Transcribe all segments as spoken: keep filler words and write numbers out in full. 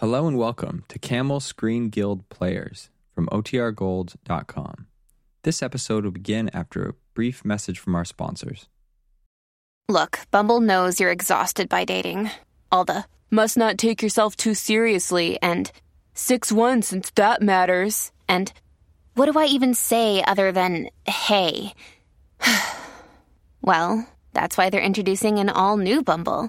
Hello and welcome to Camel Screen Guild Players from O T R Gold dot com. This episode will begin after a brief message from our sponsors. Look, Bumble knows you're exhausted by dating. All the must not take yourself too seriously and six one since that matters. And what do I even say other than hey? Well, that's why they're introducing an all-new Bumble.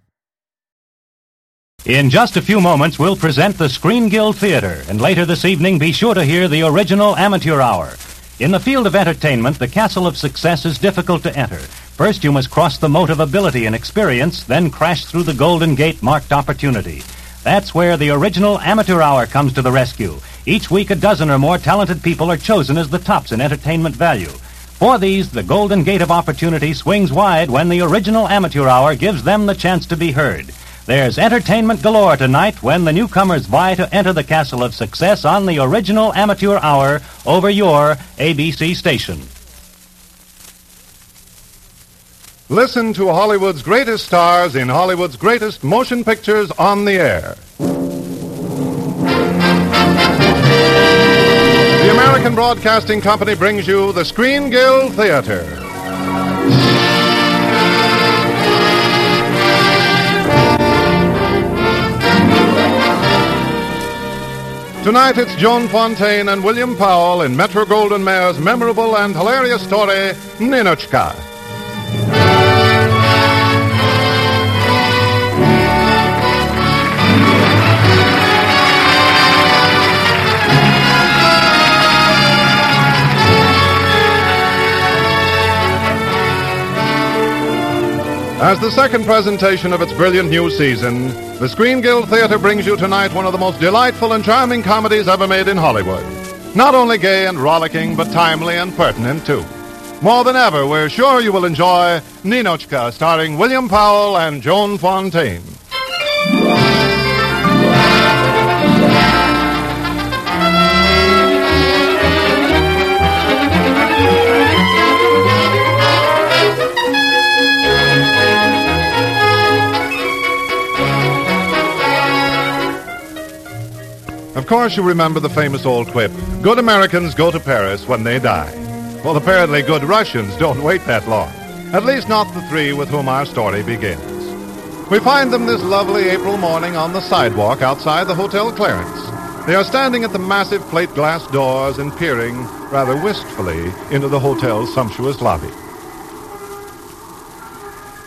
In just a few moments, we'll present the Screen Guild Theater, and later this evening, be sure to hear the Original Amateur Hour. In the field of entertainment, the castle of success is difficult to enter. First, you must cross the moat of ability and experience, then crash through the golden gate marked opportunity. That's where the Original Amateur Hour comes to the rescue. Each week, a dozen or more talented people are chosen as the tops in entertainment value. For these, the golden gate of opportunity swings wide when the Original Amateur Hour gives them the chance to be heard. There's entertainment galore tonight when the newcomers vie to enter the castle of success on the Original Amateur Hour over your A B C station. Listen to Hollywood's greatest stars in Hollywood's greatest motion pictures on the air. The American Broadcasting Company brings you the Screen Guild Theater. Tonight, it's Joan Fontaine and William Powell in Metro-Goldwyn-Mayer's memorable and hilarious story, Ninotchka. As the second presentation of its brilliant new season, the Screen Guild Theater brings you tonight one of the most delightful and charming comedies ever made in Hollywood. Not only gay and rollicking, but timely and pertinent, too. More than ever, we're sure you will enjoy Ninotchka, starring William Powell and Joan Fontaine. Of course, you remember the famous old quip, good Americans go to Paris when they die. Well, apparently good Russians don't wait that long, at least not the three with whom our story begins. We find them this lovely April morning on the sidewalk outside the Hotel Clarence. They are standing at the massive plate glass doors and peering, rather wistfully, into the hotel's sumptuous lobby.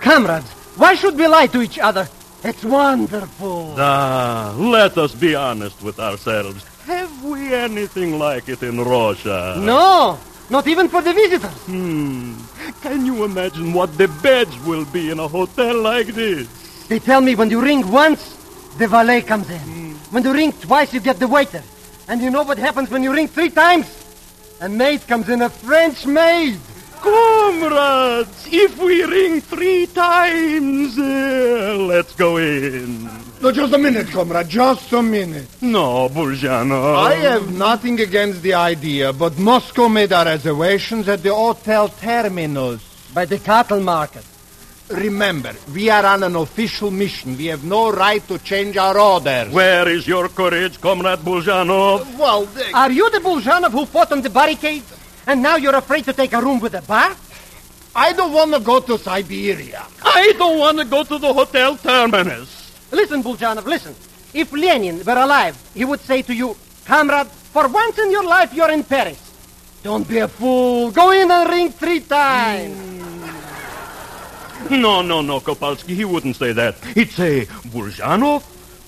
Comrades, why should we lie to each other? It's wonderful. Ah, let us be honest with ourselves. Have we anything like it in Russia? No, not even for the visitors. Hmm. Can you imagine what the beds will be in a hotel like this? They tell me when you ring once, the valet comes in. Hmm. When you ring twice, you get the waiter. And you know what happens when you ring three times? A maid comes in, a French maid. Comrades, if we ring three times, uh, let's go in. No, just a minute, comrade, just a minute. No, Buljanov. I have nothing against the idea, but Moscow made our reservations at the Hotel Terminus. By the cattle market. Remember, we are on an official mission. We have no right to change our orders. Where is your courage, Comrade Buljanov? Uh, well, the... Are you the Buljanov who fought on the barricade? And now you're afraid to take a room with a bar? I don't want to go to Siberia. I don't want to go to the Hotel Terminus. Listen, Buljanov, listen. If Lenin were alive, he would say to you, comrade, for once in your life you're in Paris. Don't be a fool. Go in and ring three times. Mm. No, no, no, Kopalski, he wouldn't say that. He'd say, Buljanov,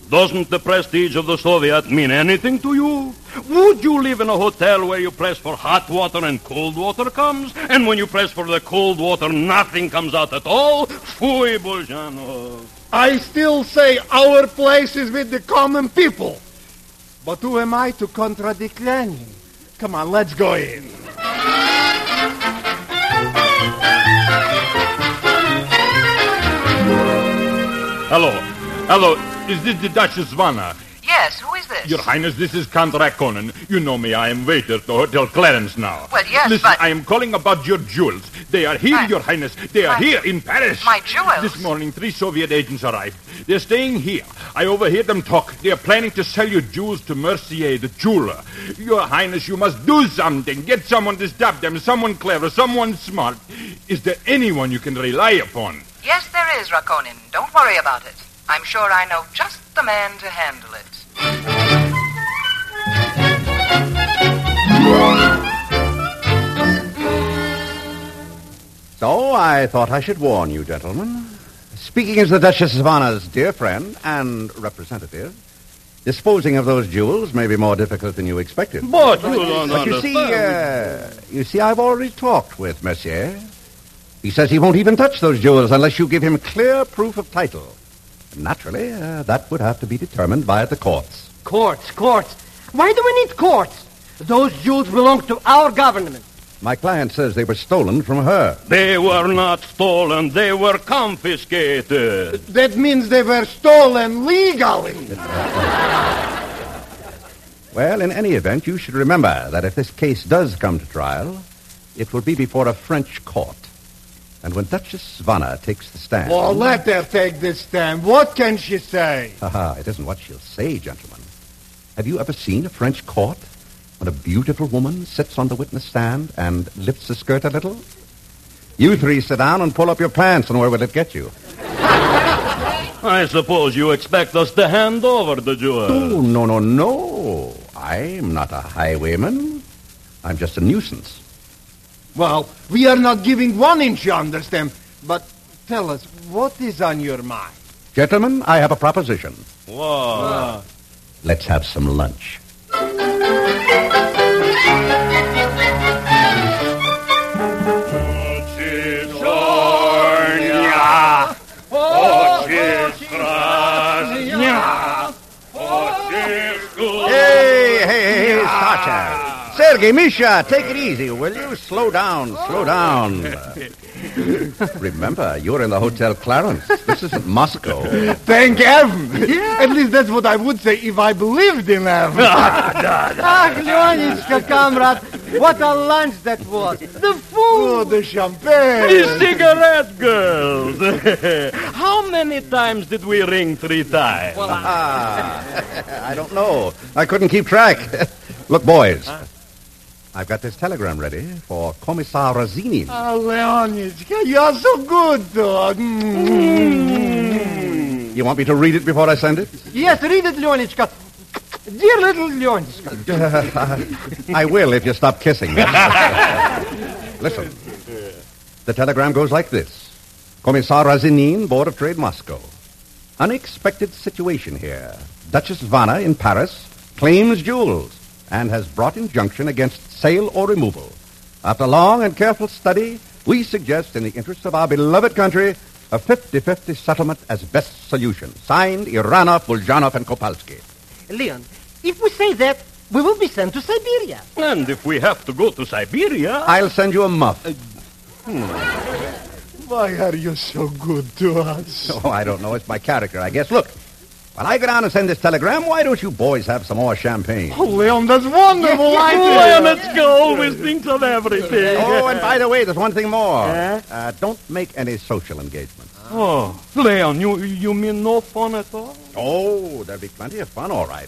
doesn't the prestige of the Soviet mean anything to you? Would you live in a hotel where you press for hot water and cold water comes, and when you press for the cold water, nothing comes out at all? Fui, Buljanov. I still say our place is with the common people. But who am I to contradict Lenin? Come on, let's go in. Hello. Hello. Is this the Duchess Vanna? Yes, who is this? Your Highness, this is Count Rakonin. You know me, I am waiter at the Hotel Clarence now. Well, yes, Listen, but... I am calling about your jewels. They are here, I... Your Highness. They are I... here in Paris. My jewels? This morning, three Soviet agents arrived. They're staying here. I overheard them talk. They are planning to sell your jewels to Mercier, the jeweler. Your Highness, you must do something. Get someone to stop them, someone clever, someone smart. Is there anyone you can rely upon? Yes, there is, Rakonin. Don't worry about it. I'm sure I know just the man to handle it. So I thought I should warn you, gentlemen. Speaking as the Duchess Vanna's dear friend and representative, disposing of those jewels may be more difficult than you expected. But, but, you, don't but you see, uh, you see, I've already talked with Mercier. He says he won't even touch those jewels unless you give him clear proof of title. Naturally, uh, that would have to be determined by the courts. Courts, courts. Why do we need courts? Those jewels belong to our government. My client says they were stolen from her. They were not stolen. They were confiscated. That means they were stolen legally. Well, in any event, you should remember that if this case does come to trial, it will be before a French court. And when Duchess Vanna takes the stand... Well, let her take the stand. What can she say? Haha, it isn't what she'll say, gentlemen. Have you ever seen a French court when a beautiful woman sits on the witness stand and lifts the skirt a little? You three sit down and pull up your pants, and where will it get you? I suppose you expect us to hand over the jewels. Oh, no, no, no. I'm not a highwayman. I'm just a nuisance. Well, we are not giving one inch, you understand. But tell us, what is on your mind? Gentlemen, I have a proposition. Whoa. Whoa. Let's have some lunch. Hey, hey, hey, Sacha. Sergei, Misha, take it easy, will you? Slow down, slow down. Remember, you're in the Hotel Clarence. This isn't Moscow. Thank heaven. Yeah. At least that's what I would say if I believed in heaven. Ah, Glonitska, comrade, what a lunch that was. The food. Oh, the champagne. The cigarette girls. How many times did we ring three times? Well, I... I don't know. I couldn't keep track. Look, boys. Huh? I've got this telegram ready for Commissar Razinin. Oh, Leonitska, you're so good, dog. Mm. You want me to read it before I send it? Yes, read it, Leonitska. Dear little Leonitska. I will if you stop kissing me. Listen. The telegram goes like this. Commissar Razinin, Board of Trade, Moscow. Unexpected situation here. Duchess Vanna in Paris claims jewels and has brought injunction against sale or removal. After long and careful study, we suggest, in the interests of our beloved country, a fifty-fifty settlement as best solution. Signed, Iranov, Buljanov, and Kopalski. Leon, if we say that, we will be sent to Siberia. And if we have to go to Siberia... I'll send you a muff. Uh, hmm. Why are you so good to us? Oh, I don't know. It's my character, I guess. Look. While I go down and send this telegram, why don't you boys have some more champagne? Oh, Leon, that's wonderful. Leon, let's go. Always thinks of everything. Oh, and by the way, there's one thing more. Huh? Uh, don't make any social engagements. Oh, Leon, you, you mean no fun at all? Oh, there'll be plenty of fun, all right.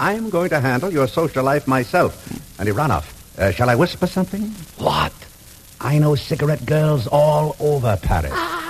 I'm going to handle your social life myself. And Iranov, Uh, shall I whisper something? What? I know cigarette girls all over Paris. Ah.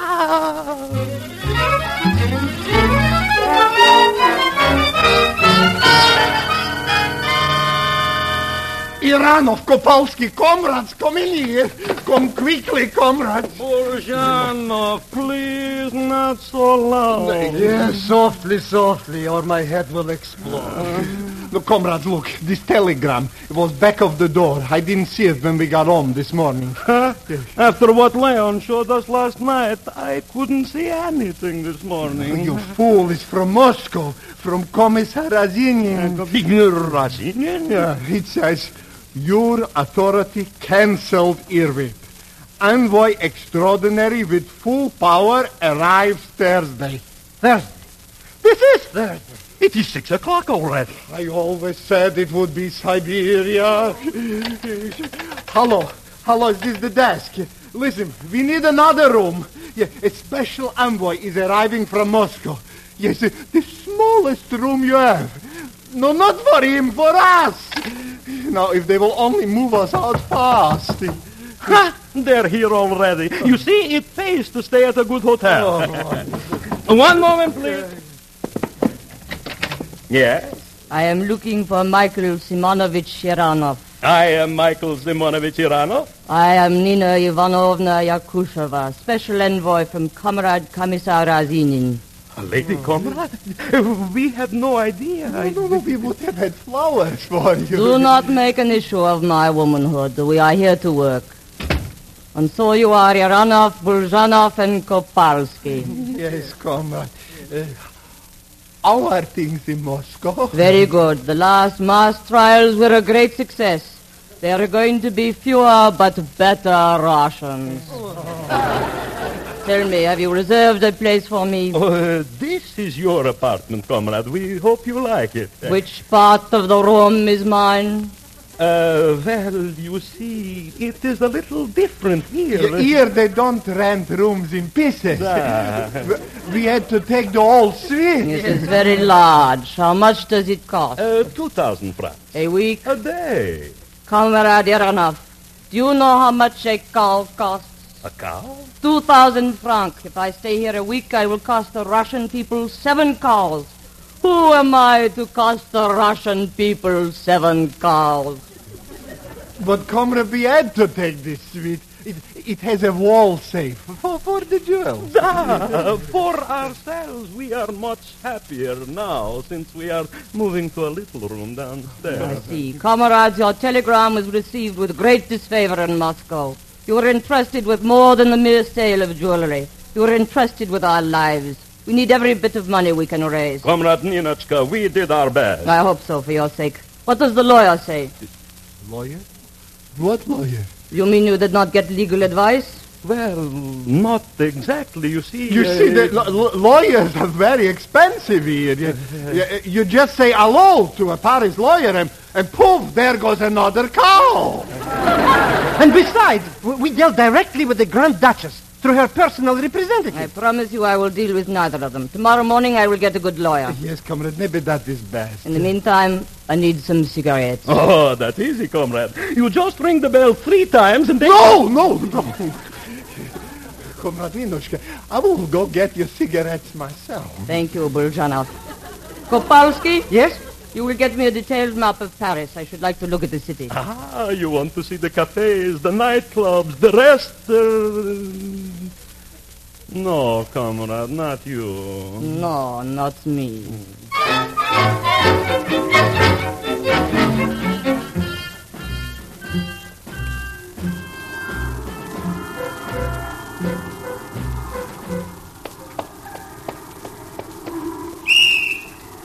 Iranov, Kopalski, comrades, come in here. Come quickly, comrades. Buljanov, please, not so loud. Yes, softly, softly, or my head will explode. Uh. Look, comrades, look. This telegram, it was back of the door. I didn't see it when we got home this morning. Huh? After what Leon showed us last night, I couldn't see anything this morning. You fool. It's from Moscow, from Commissar Razinin. Ignor Razinin? Yeah, it says, your authority cancelled Irving. Envoy extraordinary with full power arrives Thursday. Thursday? This is Thursday. It is six o'clock already. I always said it would be Siberia. Hello. Hello, is this the desk? Listen, we need another room. Yeah, a special envoy is arriving from Moscow. Yes, the smallest room you have. No, not for him, for us. Now, if they will only move us out fast. Ha! They're here already. You see, it pays to stay at a good hotel. Oh. One moment, please. Yes? I am looking for Michael Simonovich Iranov. I am Michael Simonovich Iranov. I am Nina Ivanovna Yakusheva, special envoy from Comrade Commissar Razinin. A lady, oh. Comrade? We had no idea. No, no, no, we would have had flowers for you. Do not make an issue of my womanhood. We are here to work. And so you are Iranov, Buljanov, and Kopalski. Yes, comrade. Uh, How are things in Moscow? Very good. The last mass trials were a great success. There are going to be fewer but better Russians. Oh. Tell me, have you reserved a place for me? Uh, this is your apartment, comrade. We hope you like it. Which part of the room is mine? Uh, well, you see, it is a little different here. Yeah, here they don't rent rooms in pieces. Ah. We had to take the whole suite. It is very large. How much does it cost? Uh, Two thousand francs. A week? A day. Comrade Iranov, do you know how much a cow costs? A cow? Two thousand francs. If I stay here a week, I will cost the Russian people seven cows. Who am I to cost the Russian people seven cows? But, comrade, we had to take this suite. It, it has a wall safe for, for the jewels. Ah, for ourselves, we are much happier now since we are moving to a little room downstairs. I see. Comrades, your telegram was received with great disfavor in Moscow. You were entrusted with more than the mere sale of jewelry. You were entrusted with our lives. We need every bit of money we can raise. Comrade Ninotchka, we did our best. I hope so, for your sake. What does the lawyer say? Lawyer? What lawyer? You mean you did not get legal advice? Well, not exactly, you see. You uh, see, the l- l- lawyers are very expensive here. You, you, you just say hello to a Paris lawyer and, and poof, there goes another cow. And besides, we deal directly with the Grand Duchess. Through her personal representative. I promise you I will deal with neither of them. Tomorrow morning I will get a good lawyer. Yes, comrade, maybe that is best. In the meantime, I need some cigarettes. Oh, that's easy, comrade. You just ring the bell three times and then... No, no, no. Comrade Ninotchka, I will go get your cigarettes myself. Thank you, Buljanov. Kopalski? Yes? You will get me a detailed map of Paris. I should like to look at the city. Ah, you want to see the cafes, the nightclubs, the rest... Uh... No, comrade, not you. No, not me.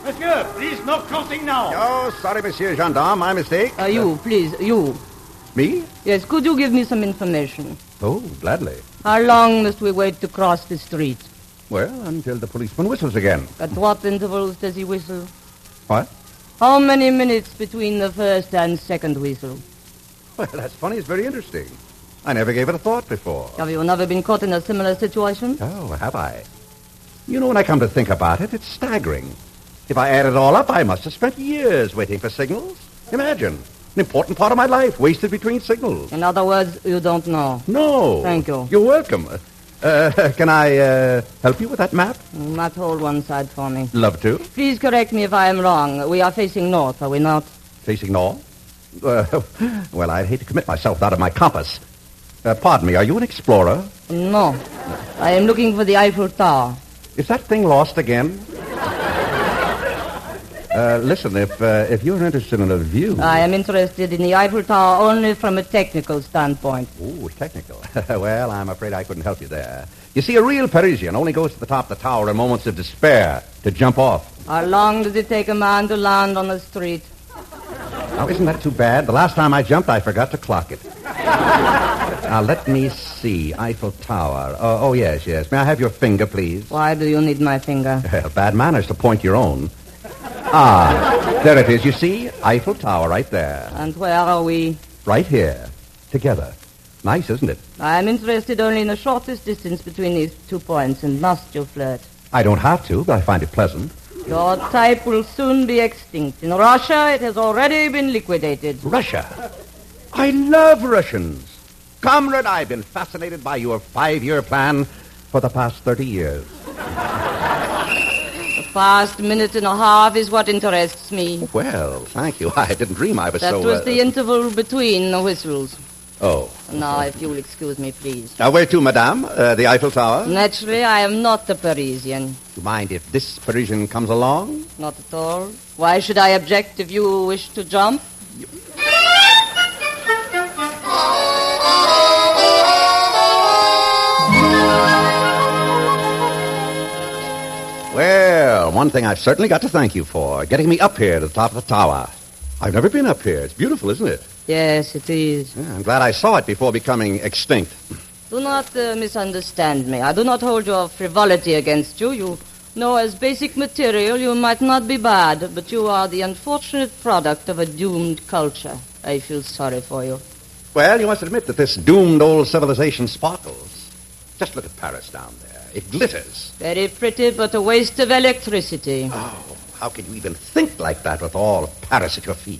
Monsieur, please, no crossing now. Oh, sorry, Monsieur Gendarme, my mistake. Uh, you, please, you. Me? Yes, could you give me some information? Oh, gladly. How long must we wait to cross the street? Well, until the policeman whistles again. At what intervals does he whistle? What? How many minutes between the first and second whistle? Well, that's funny. It's very interesting. I never gave it a thought before. Have you never been caught in a similar situation? Oh, have I? You know, when I come to think about it, it's staggering. If I add it all up, I must have spent years waiting for signals. Imagine. An important part of my life, wasted between signals. In other words, you don't know. No. Thank you. You're welcome. Uh, can I uh, help you with that map? Map, hold one side for me. Love to. Please correct me if I am wrong. We are facing north, are we not? Facing north? Uh, well, I'd hate to commit myself out of my compass. Uh, pardon me, are you an explorer? No. I am looking for the Eiffel Tower. Is that thing lost again? Uh, listen, if uh, if you're interested in a view... I am interested in the Eiffel Tower only from a technical standpoint. Ooh, technical. Well, I'm afraid I couldn't help you there. You see, a real Parisian only goes to the top of the tower in moments of despair to jump off. How long does it take a man to land on the street? Now, isn't that too bad? The last time I jumped, I forgot to clock it. Now, let me see. Eiffel Tower. Uh, oh, yes, yes. May I have your finger, please? Why do you need my finger? Well, bad manners to point your own. Ah, there it is, you see? Eiffel Tower right there. And where are we? Right here, together. Nice, isn't it? I am interested only in the shortest distance between these two points, and must you flirt? I don't have to, but I find it pleasant. Your type will soon be extinct. In Russia, it has already been liquidated. Russia? I love Russians. Comrade, I've been fascinated by your five-year plan for the past thirty years. Past minute and a half is what interests me. Well, thank you. I didn't dream I was that so... That was uh... the interval between the whistles. Oh. Now, if you'll excuse me, please. Now, where to, madame? Uh, the Eiffel Tower? Naturally, I am not a Parisian. Do you mind if this Parisian comes along? Not at all. Why should I object if you wish to jump? You... Well, one thing I've certainly got to thank you for, getting me up here to the top of the tower. I've never been up here. It's beautiful, isn't it? Yes, it is. Yeah, I'm glad I saw it before becoming extinct. Do not uh, misunderstand me. I do not hold your frivolity against you. You know, as basic material, you might not be bad, but you are the unfortunate product of a doomed culture. I feel sorry for you. Well, you must admit that this doomed old civilization sparkles. Just look at Paris down there. It glitters. Very pretty, but a waste of electricity. Oh, how can you even think like that with all of Paris at your feet?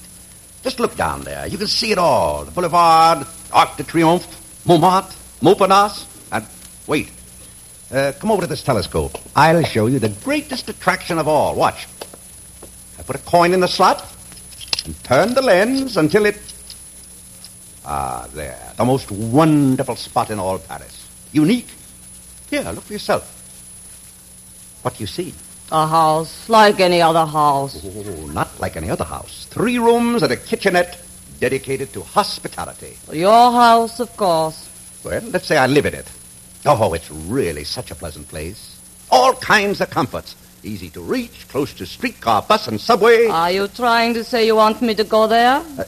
Just look down there. You can see it all. The Boulevard, Arc de Triomphe, Montmartre, Montparnasse. And wait. Uh, come over to this telescope. I'll show you the greatest attraction of all. Watch. I put a coin in the slot and turn the lens until it... Ah, there. The most wonderful spot in all Paris. Unique. Here, look for yourself. What do you see? A house, like any other house. Oh, not like any other house. Three rooms and a kitchenette dedicated to hospitality. Your house, of course. Well, let's say I live in it. Oh, it's really such a pleasant place. All kinds of comforts. Easy to reach, close to streetcar, bus, and subway. Are you trying to say you want me to go there? Uh,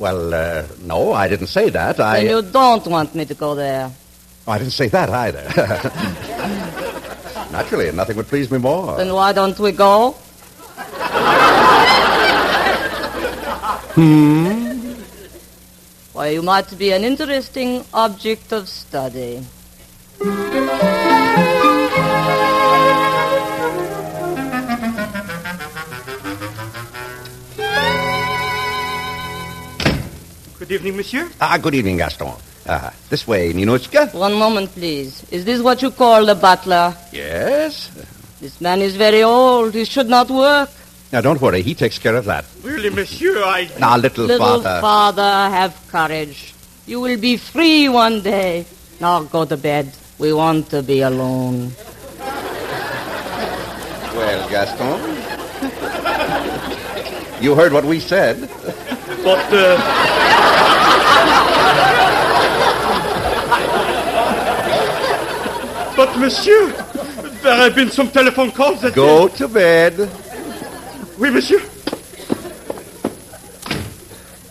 well, uh, no, I didn't say that. Then I... you don't want me to go there. Oh, I didn't say that either. Naturally, nothing would please me more. Then why don't we go? Hmm? Why, you might be an interesting object of study. Good evening, monsieur. Ah, good evening, Gaston. Uh, this way, Ninotchka. One moment, please. Is this what you call the butler? Yes. This man is very old. He should not work. Now, don't worry. He takes care of that. Really, monsieur, I... Now, little, little father. Little father, have courage. You will be free one day. Now, go to bed. We want to be alone. Well, Gaston, you heard what we said. But, uh... But, monsieur, there have been some telephone calls that... Go to bed. Oui, monsieur.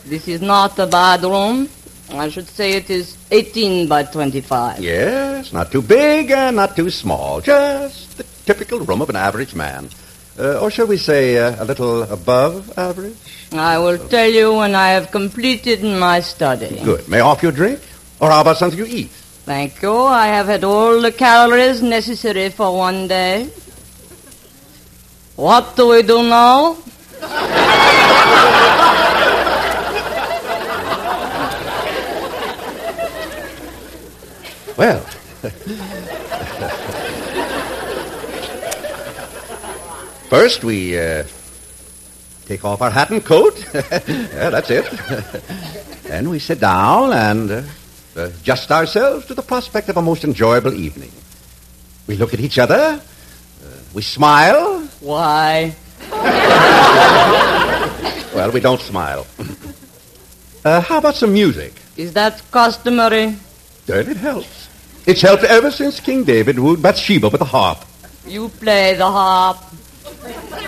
This is not a bad room. I should say it is eighteen by twenty-five. Yes, not too big and not too small. Just the typical room of an average man. Uh, or shall we say uh, a little above average? I will tell you when I have completed my study. Good. May I offer you a drink? Or how about something you eat? Thank you. I have had all the calories necessary for one day. What do we do now? Well. First, we uh, take off our hat and coat. Yeah, that's it. Then we sit down and uh, adjust ourselves to the prospect of a most enjoyable evening. We look at each other. Uh, we smile. Why? Well, we don't smile. Uh, how about some music? Is that customary? Then it helps. It's helped ever since King David wooed Bathsheba with a harp. You play the harp.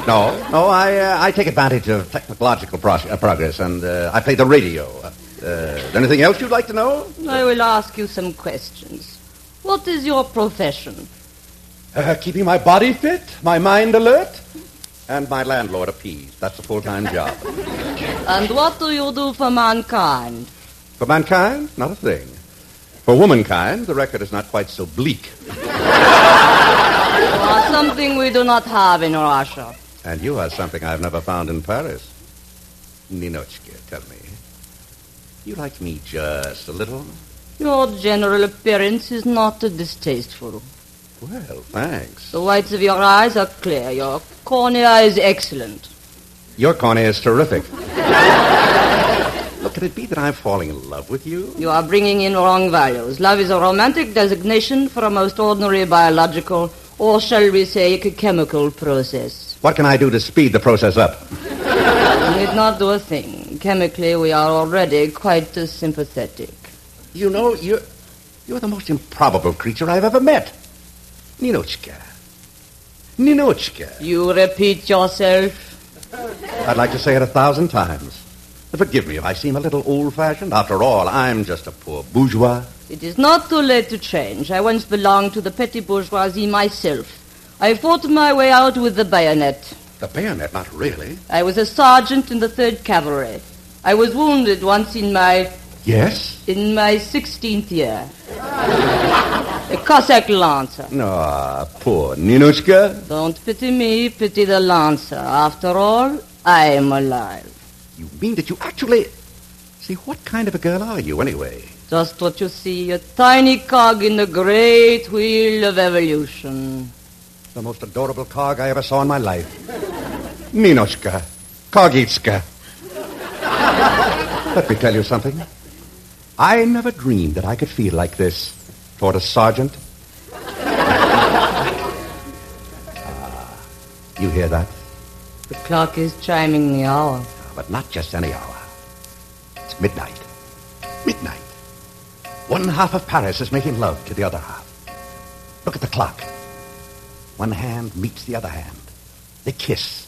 No, no, I uh, I take advantage of technological pro- uh, progress, and uh, I play the radio. Uh, uh, anything else you'd like to know? I will ask you some questions. What is your profession? Uh, keeping my body fit, my mind alert, and my landlord appeased. That's a full-time job. And what do you do for mankind? For mankind? Not a thing. For womankind, the record is not quite so bleak. You are something we do not have in Russia. And you are something I've never found in Paris. Ninotchka, tell me, you like me just a little? Your general appearance is not distasteful. Well, thanks. The whites of your eyes are clear. Your cornea is excellent. Your cornea is terrific. Look, could it be that I'm falling in love with you? You are bringing in wrong values. Love is a romantic designation for a most ordinary biological, or shall we say, chemical process. What can I do to speed the process up? You need not do a thing. Chemically, we are already quite uh, sympathetic. You know, you're, you're the most improbable creature I've ever met. Ninotchka. Ninotchka. You repeat yourself. I'd like to say it a thousand times. Forgive me if I seem a little old-fashioned. After all, I'm just a poor bourgeois. It is not too late to change. I once belonged to the petty bourgeoisie myself. I fought my way out with the bayonet. The bayonet? Not really. I was a sergeant in the third Cavalry. I was wounded once in my... Yes? In my sixteenth year. A Cossack lancer. Ah, oh, poor Ninotchka. Don't pity me, pity the lancer. After all, I am alive. You mean that you actually... See, what kind of a girl are you, anyway? Just what you see, a tiny cog in the great wheel of evolution. The most adorable cog I ever saw in my life. Ninotchka. Cogitska. Let me tell you something. I never dreamed that I could feel like this. Toward a sergeant? Ah, you hear that? The clock is chiming the hour. But not just any hour. It's midnight. Midnight. One half of Paris is making love to the other half. Look at the clock. One hand meets the other hand. They kiss.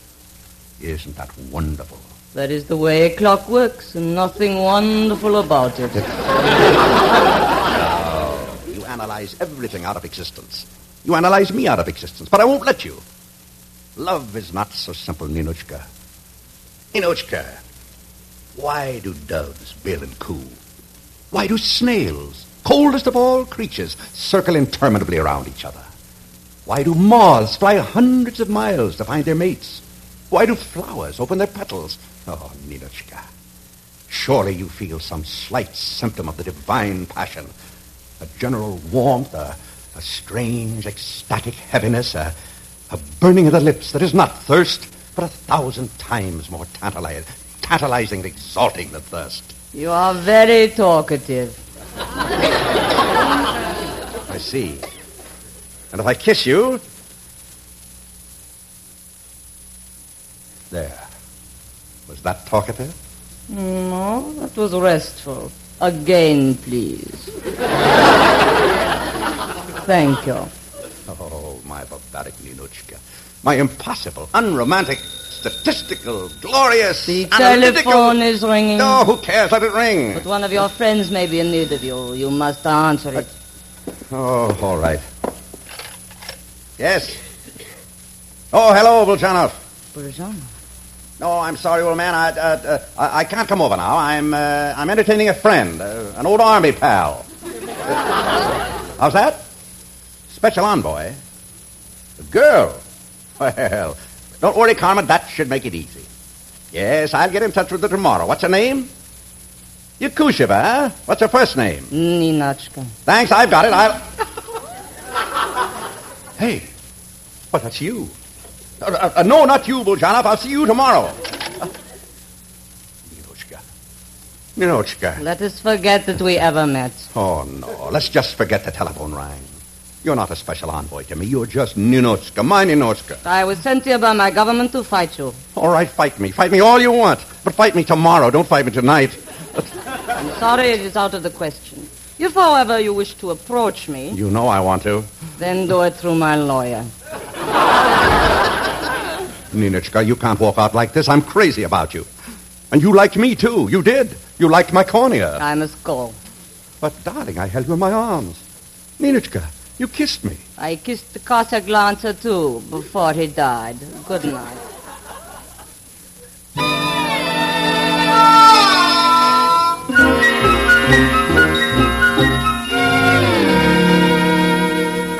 Isn't that wonderful? That is the way a clock works, and nothing wonderful about it. Analyze everything out of existence. You analyze me out of existence, but I won't let you. Love is not so simple, Ninotchka. Ninotchka, why do doves bill and coo? Why do snails, coldest of all creatures, circle interminably around each other? Why do moths fly hundreds of miles to find their mates? Why do flowers open their petals? Oh, Ninotchka, surely you feel some slight symptom of the divine passion. A general warmth, a, a strange, ecstatic heaviness, a, a burning of the lips that is not thirst, but a thousand times more tantalizing, tantalizing, exalting than thirst. You are very talkative. I see. And if I kiss you... There. Was that talkative? No, that was restful. Again, please. Thank you. Oh, my barbaric Ninotchka. My impossible, unromantic, statistical, glorious... The analytical... telephone is ringing. No, who cares? Let it ring. But one of your friends may be in need of you. You must answer it. I... Oh, all right. Yes. Oh, hello, Buljanov. Buljanov? No, I'm sorry, old man. I uh, uh, I can't come over now. I'm uh, I'm entertaining a friend, uh, an old army pal. Uh, how's that? Special envoy. A girl. Well, don't worry, Carmen. That should make it easy. Yes, I'll get in touch with her tomorrow. What's her name? Yakusheva, huh? What's her first name? Ninotchka. Thanks, I've got it. I'll... Hey, well, that's you. Uh, uh, uh, no, not you, Buljanov. I'll see you tomorrow. Uh, Ninotchka. Ninotchka. Let us forget that we ever met. Oh, no. Let's just forget the telephone rang. You're not a special envoy to me. You're just Ninotchka, my Ninotchka. I was sent here by my government to fight you. All right, fight me. Fight me all you want. But fight me tomorrow. Don't fight me tonight. I'm sorry, it is out of the question. If, however, you wish to approach me... You know I want to. Then do it through my lawyer. Ninotchka, you can't walk out like this. I'm crazy about you. And you liked me, too. You did. You liked my cornea. I must go. But, darling, I held you in my arms. Ninotchka... You kissed me. I kissed the Cossack Lancer, too, before he died. Good night.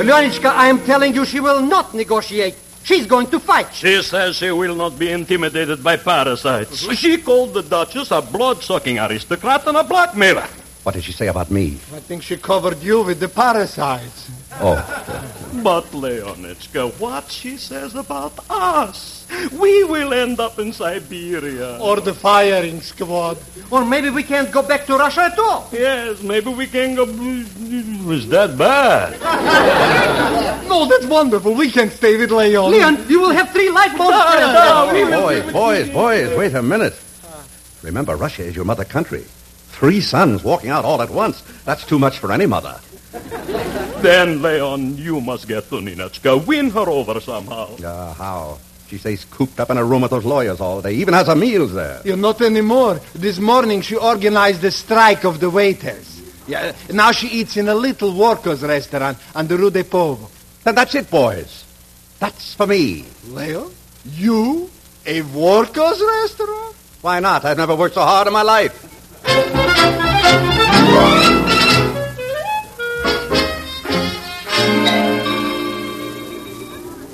Leonitska, I am telling you she will not negotiate. She's going to fight. She says she will not be intimidated by parasites. She called the Duchess a blood-sucking aristocrat and a blackmailer. What did she say about me? I think she covered you with the parasites. Oh. But, Leonitska, what she says about us? We will end up in Siberia. Or the firing squad. Or maybe we can't go back to Russia at all. Yes, maybe we can go... Is that bad? No, that's wonderful. We can stay with Leon. Leon, you will have three lifeboats. No, no, no, boys, boys, boys, wait a minute. Remember, Russia is your mother country. Three sons walking out all at once. That's too much for any mother. Then, Leon, you must get to Ninotchka. Win her over somehow. Uh, how? She stays cooped up in a room with those lawyers all day. Even has her meals there. Yeah, not anymore. This morning she organized a strike of the waiters. Yeah, now she eats in a little workers' restaurant on the Rue des Pauvres. Then that's it, boys. That's for me. Leon, you? A workers' restaurant? Why not? I've never worked so hard in my life.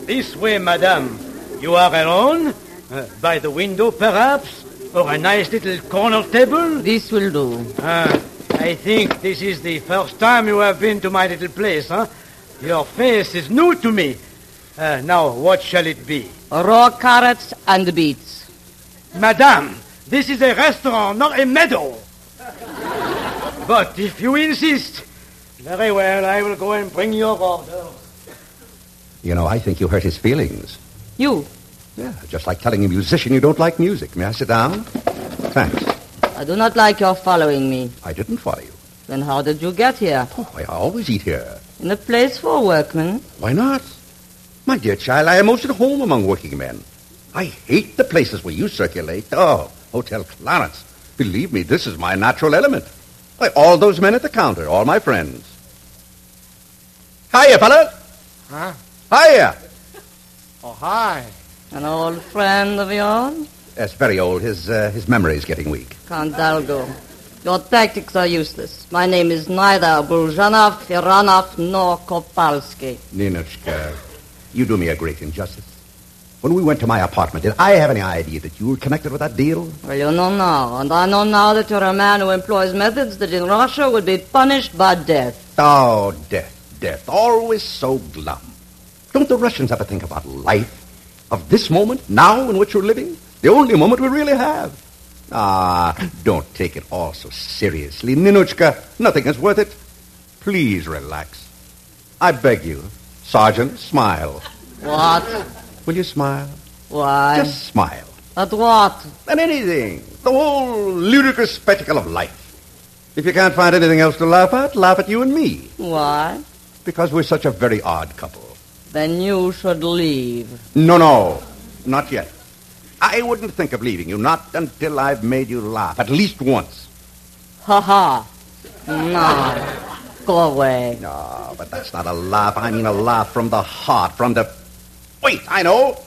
This way, madame. You are alone? Uh, by the window, perhaps? Or a nice little corner table? This will do. Uh, I think this is the first time you have been to my little place, huh? Your face is new to me. Uh, now, what shall it be? Raw carrots and beets. Madame, this is a restaurant, not a meadow. But if you insist, very well, I will go and bring your order. You know, I think you hurt his feelings. You? Yeah, just like telling a musician you don't like music. May I sit down? Thanks. I do not like your following me. I didn't follow you. Then how did you get here? Oh, I always eat here. In a place for workmen. Why not? My dear child, I am most at home among working men. I hate the places where you circulate. Oh, Hotel Clarence. Believe me, this is my natural element. Why, all those men at the counter, all my friends. Hiya, fella. Huh? Hiya. Oh, hi. An old friend of yours? Yes, very old. His uh, his memory is getting weak. Count Dalgo, your tactics are useless. My name is neither Buljanov, Iranov, nor Kopalski. Ninotchka, you do me a great injustice. When we went to my apartment, did I have any idea that you were connected with that deal? Well, you know now. And I know now that you're a man who employs methods that in Russia would be punished by death. Oh, death, death. Always so glum. Don't the Russians ever think about life? Of this moment, now in which you're living? The only moment we really have. Ah, don't take it all so seriously. Ninotchka, nothing is worth it. Please relax. I beg you. Sergeant, smile. What? Will you smile? Why? Just smile. At what? At anything. The whole ludicrous spectacle of life. If you can't find anything else to laugh at, laugh at you and me. Why? Because we're such a very odd couple. Then you should leave. No, no. Not yet. I wouldn't think of leaving you. Not until I've made you laugh. At least once. Ha ha. No. Go away. No, but that's not a laugh. I mean a laugh from the heart, from the... Wait, I know.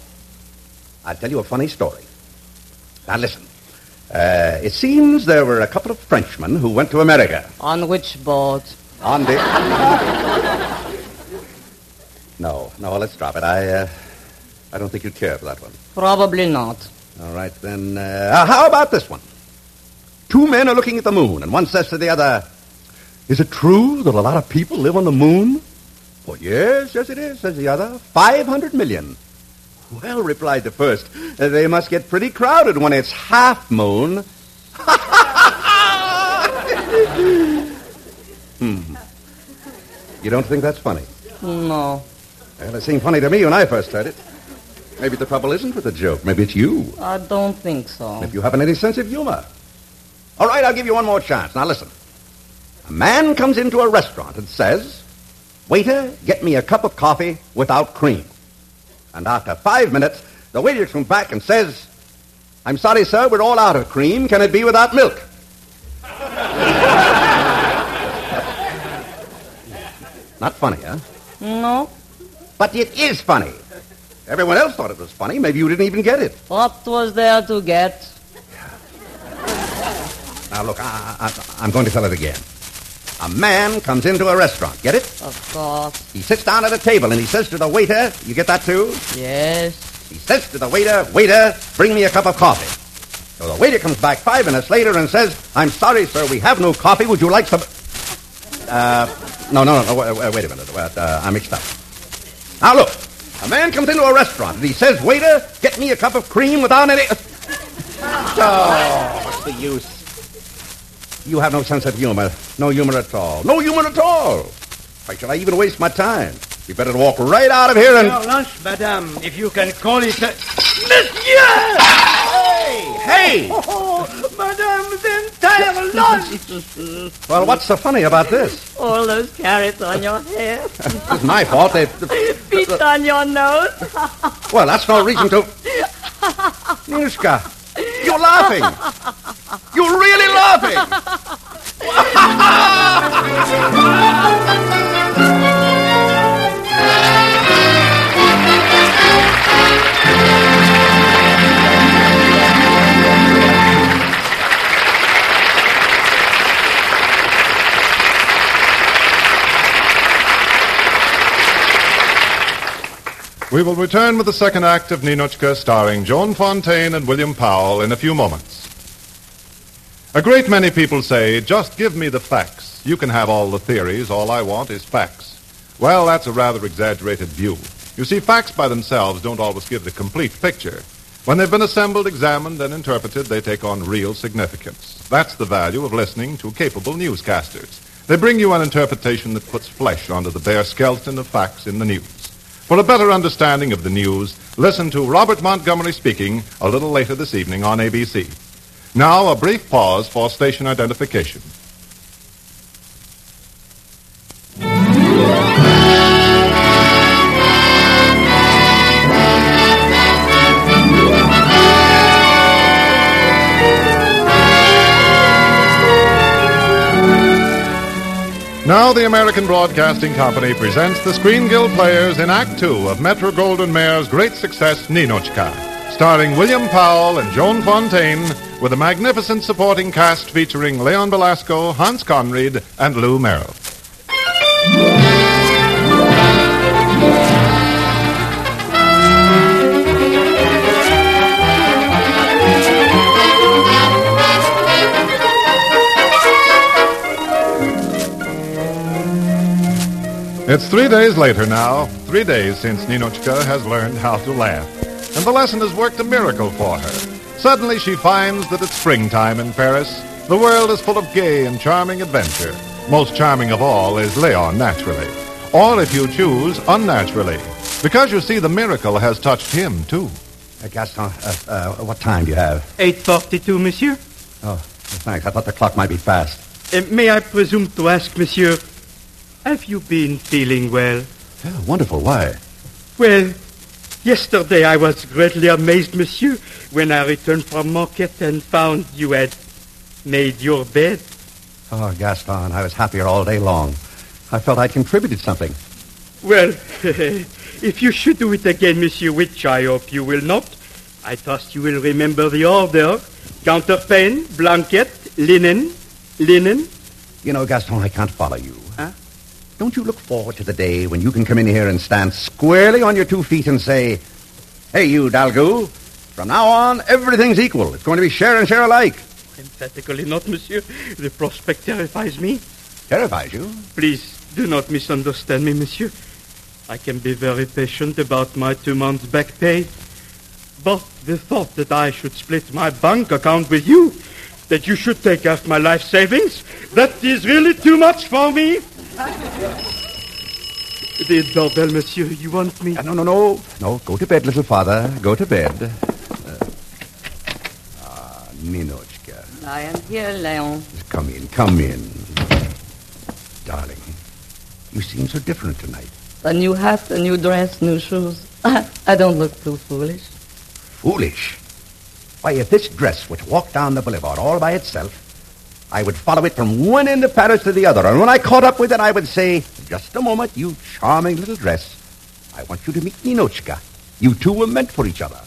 I'll tell you a funny story. Now, listen. Uh, it seems there were a couple of Frenchmen who went to America. On which boat? On the... no, no, let's drop it. I uh, I don't think you'd care for that one. Probably not. All right, then. Uh, how about this one? Two men are looking at the moon, and one says to the other, "Is it true that a lot of people live on the moon?" "Well, yes, yes it is," says the other. Five hundred million. "Well," replied the first, "they must get pretty crowded when it's half moon." hmm. You don't think that's funny? No. Well, it seemed funny to me when I first heard it. Maybe the trouble isn't with the joke. Maybe it's you. I don't think so. If you haven't any sense of humor. All right, I'll give you one more chance. Now, listen. A man comes into a restaurant and says, "Waiter, get me a cup of coffee without cream." And after five minutes, the waiter comes back and says, "I'm sorry, sir, we're all out of cream. Can it be without milk?" Not funny, huh? No. But it is funny. Everyone else thought it was funny. Maybe you didn't even get it. What was there to get? Now, look, I, I, I'm going to tell it again. A man comes into a restaurant. Get it? Of course. He sits down at a table and he says to the waiter, you get that too? Yes. He says to the waiter, "Waiter, bring me a cup of coffee." So the waiter comes back five minutes later and says, "I'm sorry, sir, we have no coffee. Would you like some..." Uh, no, no, no, no wait, wait a minute. Uh, I'm mixed up. Now, look. A man comes into a restaurant and he says, "Waiter, get me a cup of cream without any..." Oh, what's the use? You have no sense of humor. No humor at all. No humor at all. Why should I even waste my time? You better walk right out of here and... Your lunch, madame, if you can call it a... Monsieur! Hey! Hey! Oh, oh, madame, the entire lunch! Well, what's so funny about this? All those carrots on your hair. It's my fault. They... Feet uh, on your nose. Well, that's no reason to... Ninotchka. You're laughing. You're really laughing. We will return with the second act of Ninotchka, starring Joan Fontaine and William Powell, in a few moments. A great many people say, just give me the facts. You can have all the theories. All I want is facts. Well, that's a rather exaggerated view. You see, facts by themselves don't always give the complete picture. When they've been assembled, examined, and interpreted, they take on real significance. That's the value of listening to capable newscasters. They bring you an interpretation that puts flesh onto the bare skeleton of facts in the news. For a better understanding of the news, listen to Robert Montgomery speaking a little later this evening on A B C. Now, a brief pause for station identification. Now the American Broadcasting Company presents the Screen Guild Players in Act Two of Metro-Goldwyn-Mayer's great success, Ninotchka, starring William Powell and Joan Fontaine, with a magnificent supporting cast featuring Leon Belasco, Hans Conried, and Lou Merrill. It's three days later now, three days since Ninotchka has learned how to laugh. And the lesson has worked a miracle for her. Suddenly she finds that it's springtime in Paris. The world is full of gay and charming adventure. Most charming of all is Leon, naturally. Or, if you choose, unnaturally. Because, you see, the miracle has touched him, too. Uh, Gaston, uh, uh, what time do you have? eight forty-two, monsieur. Oh, thanks. I thought the clock might be fast. Uh, may I presume to ask, monsieur... have you been feeling well? Oh, wonderful. Why? Well, yesterday I was greatly amazed, monsieur, when I returned from market and found you had made your bed. Oh, Gaston, I was happier all day long. I felt I contributed something. Well, if you should do it again, monsieur, which I hope you will not, I trust you will remember the order. Counterpane, blanket, linen, linen. You know, Gaston, I can't follow you. Huh? Don't you look forward to the day when you can come in here and stand squarely on your two feet and say, "Hey, you, Dalgoo, from now on, everything's equal. It's going to be share and share alike." Emphatically not, monsieur. The prospect terrifies me. Terrifies you? Please, do not misunderstand me, monsieur. I can be very patient about my two months' back pay. But the thought that I should split my bank account with you, that you should take half my life savings, that is really too much for me. The doorbell, monsieur, you want me? Uh, no, no, no. No, go to bed, little father. Go to bed. Uh, ah, Ninotchka. I am here, Leon. Come in, come in. Darling, you seem so different tonight. A new hat, a new dress, new shoes. I don't look too foolish. Foolish? Why, if this dress were to walk down the boulevard all by itself, I would follow it from one end of Paris to the other. And when I caught up with it, I would say, just a moment, you charming little dress. I want you to meet Ninotchka. You two were meant for each other.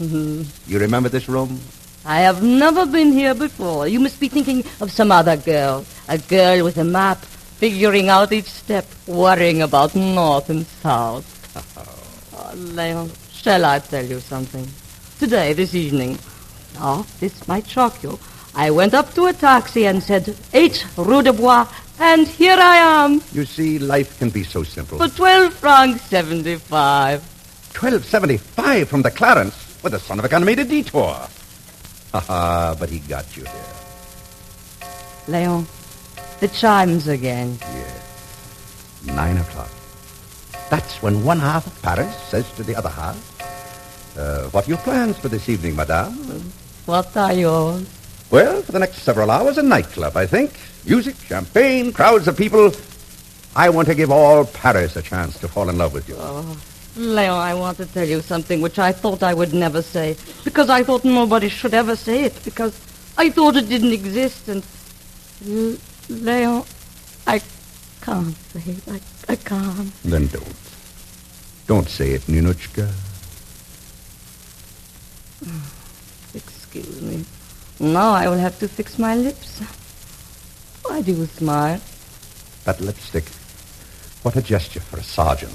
Mm-hmm. You remember this room? I have never been here before. You must be thinking of some other girl. A girl with a map, figuring out each step, worrying about north and south. Oh, Leon, shall I tell you something? Today, this evening, oh, this might shock you, I went up to a taxi and said, H, Rue de Bois, and here I am. You see, life can be so simple. For twelve francs seventy-five. twelve seventy-five from the Clarence? Well, the son of a gun made a detour. Ha ha, but he got you there. Leon, the chimes again. Yes, nine o'clock. That's when one half of Paris says to the other half, Uh, what are your plans for this evening, madame? What are yours? Well, for the next several hours, a nightclub, I think. Music, champagne, crowds of people. I want to give all Paris a chance to fall in love with you. Oh, Leon, I want to tell you something which I thought I would never say, because I thought nobody should ever say it, because I thought it didn't exist, and... L- Leon, I can't say it. I, I can't. Then don't. Don't say it, Ninotchka. Excuse me. Now I will have to fix my lips. Why do you smile? That lipstick. What a gesture for a sergeant.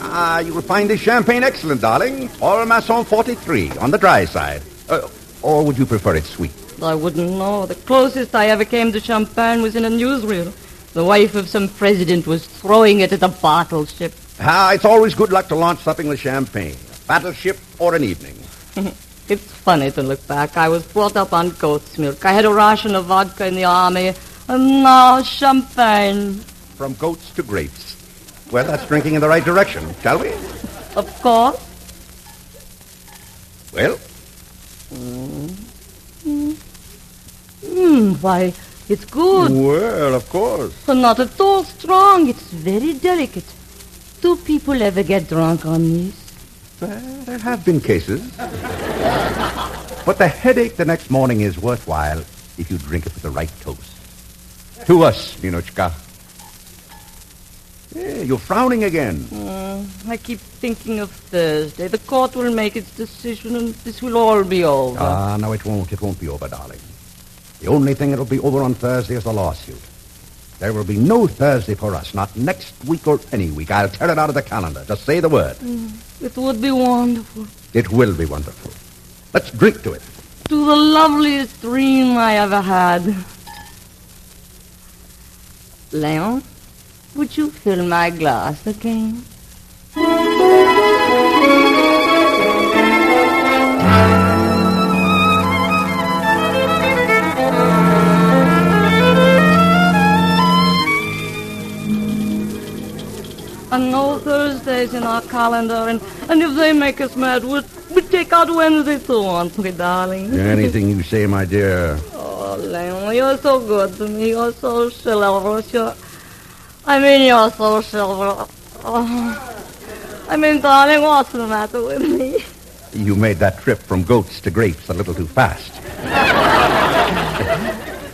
Ah, you will find this champagne excellent, darling. Paul Masson forty-three, on the dry side. Uh, Or would you prefer it sweet? I wouldn't know. The closest I ever came to champagne was in a newsreel. The wife of some president was throwing it at a battleship. Ah, it's always good luck to launch something with champagne. A battleship or an evening. It's funny to look back. I was brought up on goat's milk. I had a ration of vodka in the army. And now champagne. From goats to grapes. Well, that's drinking in the right direction, shall we? Of course. Well... Mm. Mm. Mm, why, it's good. Well, of course. But not at all strong. It's very delicate. Do people ever get drunk on this? Well, there have been cases. But the headache the next morning is worthwhile if you drink it with the right toast. To us, Ninotchka. Hey, you're frowning again. Uh, I keep thinking of Thursday. The court will make its decision and this will all be over. Ah, no, it won't. It won't be over, darling. The only thing that'll be over on Thursday is the lawsuit. There will be no Thursday for us, not next week or any week. I'll tear it out of the calendar. Just say the word. Mm, it would be wonderful. It will be wonderful. Let's drink to it. To the loveliest dream I ever had. Leon? Would you fill my glass again? And no Thursdays in our calendar, and, and if they make us mad, we'll, we'll take out Wednesday too, won't we, darling? Anything you say, my dear. Oh, Leon, you're so good to me. You're so chivalrous. You're... I mean, you're so silver. Oh. I mean, darling, what's the matter with me? You made that trip from goats to grapes a little too fast.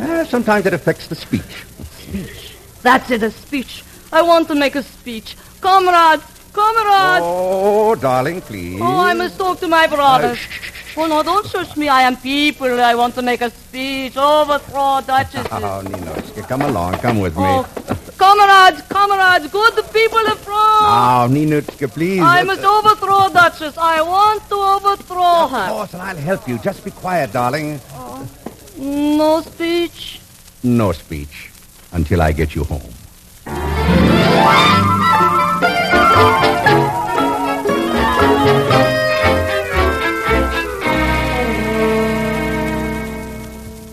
uh, sometimes it affects the speech. Speech? That's it, a speech. I want to make a speech. Comrades! Comrades! Oh, darling, please. Oh, I must talk to my brother. Uh, shh, shh, shh. Oh, no, don't shush me. I am people. I want to make a speech. Overthrow duchesses. Oh, Ninotchka, come along. Come with me. Oh, comrades, comrades, good people of France. Oh, Ninotchka, please. I must uh... overthrow duchess. I want to overthrow her. Of course, and I'll help you. Just be quiet, darling. Oh. No speech? No speech until I get you home.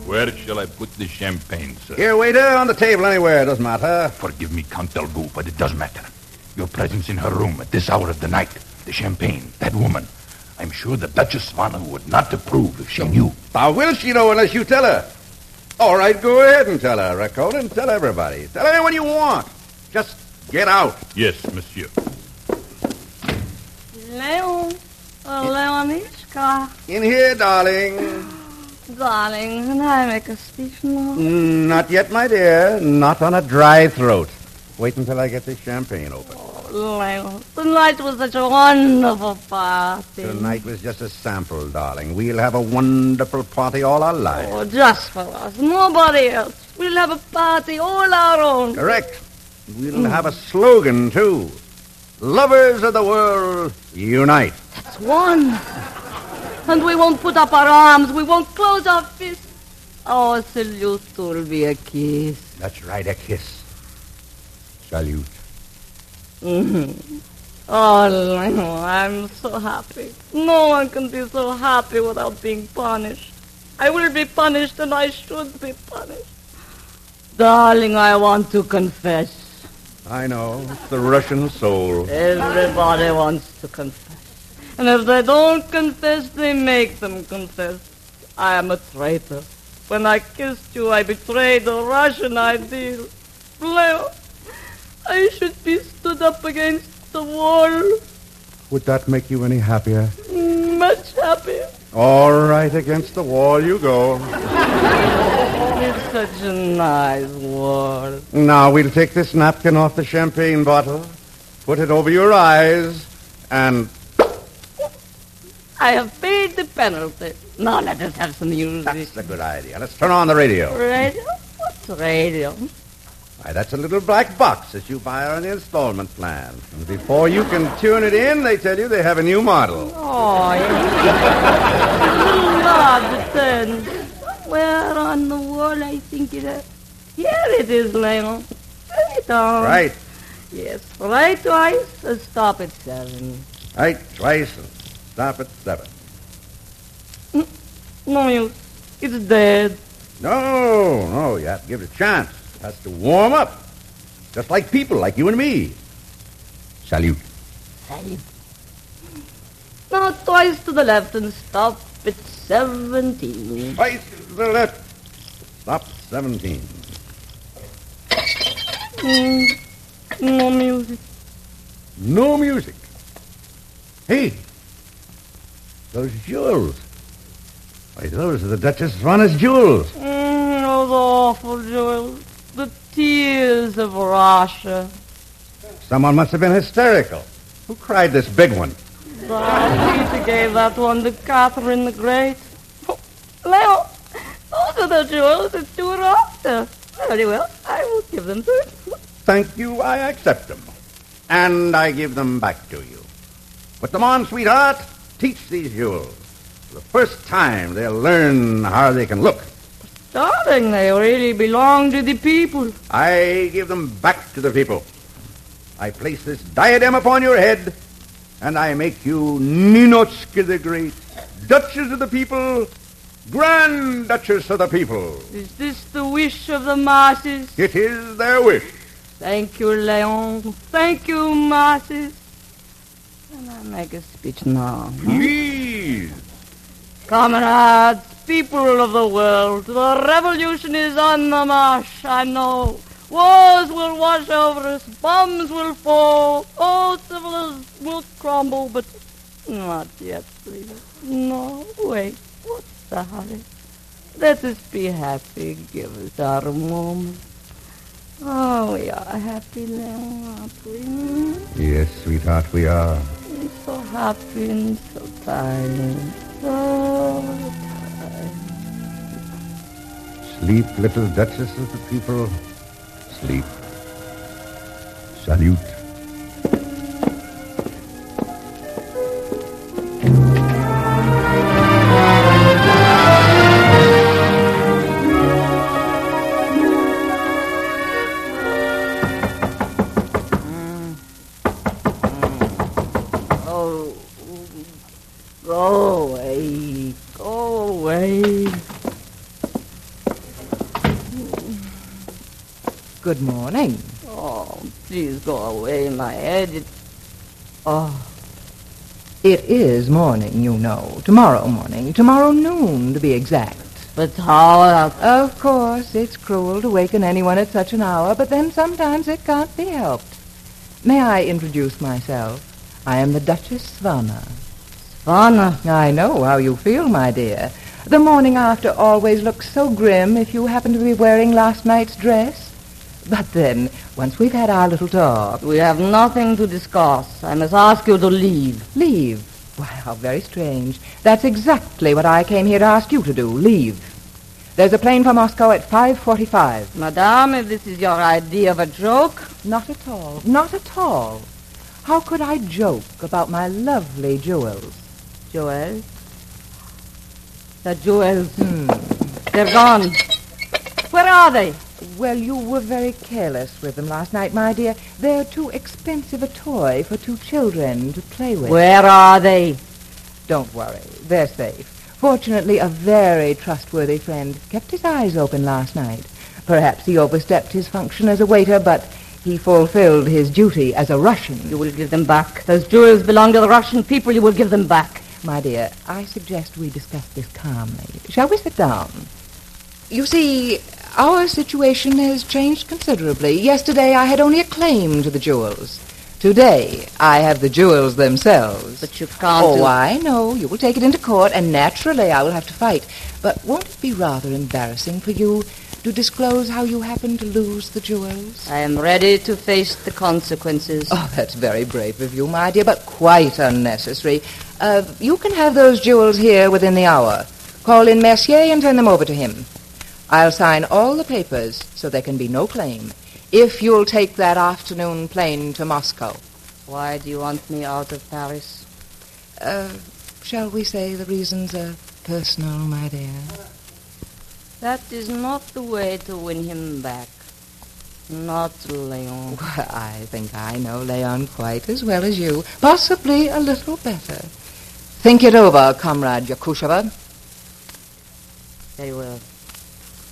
Where shall I put the champagne, sir? Here, waiter, on the table anywhere. It doesn't matter. Forgive me, Count Delvaux, but it does matter. Your presence in her room at this hour of the night. The champagne, that woman. I'm sure the Duchess Vanna would not approve if she knew. How will she know unless you tell her? All right, go ahead and tell her, Rakonin. Tell everybody. Tell anyone you want. Just get out. Yes, monsieur. Leon. Leonitska. In here, darling. Darling, can I make a speech now? Mm, not yet, my dear. Not on a dry throat. Wait until I get this champagne open. Oh, Leon, tonight was such a wonderful party. Tonight was just a sample, darling. We'll have a wonderful party all our lives. Oh, just for us. Nobody else. We'll have a party all our own. Correct. We'll mm. have a slogan, too. Lovers of the world, unite. That's one. And we won't put up our arms. We won't close our fists. Our salute will be a kiss. That's right, a kiss. Salute. Mm-hmm. Oh, I know. I'm so happy. No one can be so happy without being punished. I will be punished, and I should be punished. Darling, I want to confess. I know. It's the Russian soul. Everybody wants to confess. And if they don't confess, they make them confess. I am a traitor. When I kissed you, I betrayed the Russian ideal. Leo, I should be stood up against the wall. Would that make you any happier? Much happier. All right, against the wall you go. It's such a nice wall. Now we'll take this napkin off the champagne bottle, put it over your eyes, and... I have paid the penalty. Now let us have some music. That's a good idea. Let's turn on the radio. Radio? What's radio? Why, that's a little black box that you buy on the installment plan. And before you can tune it in, they tell you they have a new model. Oh, yes. A little knob to turn. Somewhere on the wall, I think it is. Here it is, Lionel. Turn it on. Right. Yes, right twice and stop at seven. Right twice and... Stop at seven. No, you. It's dead. No, no, you have to give it a chance. It has to warm up. Just like people, like you and me. Salute. Salute. Now twice to the left and stop at seventeen. Twice to the left. Stop at seventeen. Mm, no music. No music. Hey. Those jewels. Why, those are the Duchess Vanna's jewels. Mm, those awful jewels. The tears of Russia. Someone must have been hysterical. Who cried this big one? Peter gave that one to Catherine the Great. Oh, Leo, those are the jewels that you were after. Very well, I will give them to you. Thank you, I accept them. And I give them back to you. Put them on, sweetheart. Teach these jewels. For the first time, they'll learn how they can look. Darling, they really belong to the people. I give them back to the people. I place this diadem upon your head, and I make you Ninotchka the Great, Duchess of the people, Grand Duchess of the people. Is this the wish of the masses? It is their wish. Thank you, Leon. Thank you, masses. Can I make a speech now? Please! Comrades, people of the world, the revolution is on the march, I know. Wars will wash over us, bombs will fall, all civilizations will crumble, but not yet, please. No, wait, what's the hurry? Let us be happy, give us our moment. Oh, we are happy now, aren't we? Yes, sweetheart, we are. So happy and so tired. So all time. Sleep, little Duchess of the people. Sleep. Salute. Good morning. Oh, please go away, my head. It... Oh. It is morning, you know. Tomorrow morning. Tomorrow noon, to be exact. But how... Of course, it's cruel to waken anyone at such an hour, but then sometimes it can't be helped. May I introduce myself? I am the Duchess Vanna. Vanna? I know how you feel, my dear. The morning after always looks so grim if you happen to be wearing last night's dress. But then, once we've had our little talk... We have nothing to discuss. I must ask you to leave. Leave? Why, how very strange. That's exactly what I came here to ask you to do, leave. There's a plane for Moscow at five forty-five. Madame, if this is your idea of a joke... Not at all, not at all. How could I joke about my lovely jewels? Jewels? The jewels. Hmm. They're gone. Where are they? Well, you were very careless with them last night, my dear. They're too expensive a toy for two children to play with. Where are they? Don't worry. They're safe. Fortunately, a very trustworthy friend kept his eyes open last night. Perhaps he overstepped his function as a waiter, but he fulfilled his duty as a Russian. You will give them back. Those jewels belong to the Russian people. You will give them back. My dear, I suggest we discuss this calmly. Shall we sit down? You see... Our situation has changed considerably. Yesterday, I had only a claim to the jewels. Today, I have the jewels themselves. But you can't... Oh, do... I know. You will take it into court, and naturally I will have to fight. But won't it be rather embarrassing for you to disclose how you happened to lose the jewels? I am ready to face the consequences. Oh, that's very brave of you, my dear, but quite unnecessary. Uh, you can have those jewels here within the hour. Call in Mercier and turn them over to him. I'll sign all the papers so there can be no claim if you'll take that afternoon plane to Moscow. Why do you want me out of Paris? Uh, shall we say the reasons are personal, my dear? That is not the way to win him back. Not Leon. Well, I think I know Leon quite as well as you. Possibly a little better. Think it over, Comrade Yakusheva. Very well.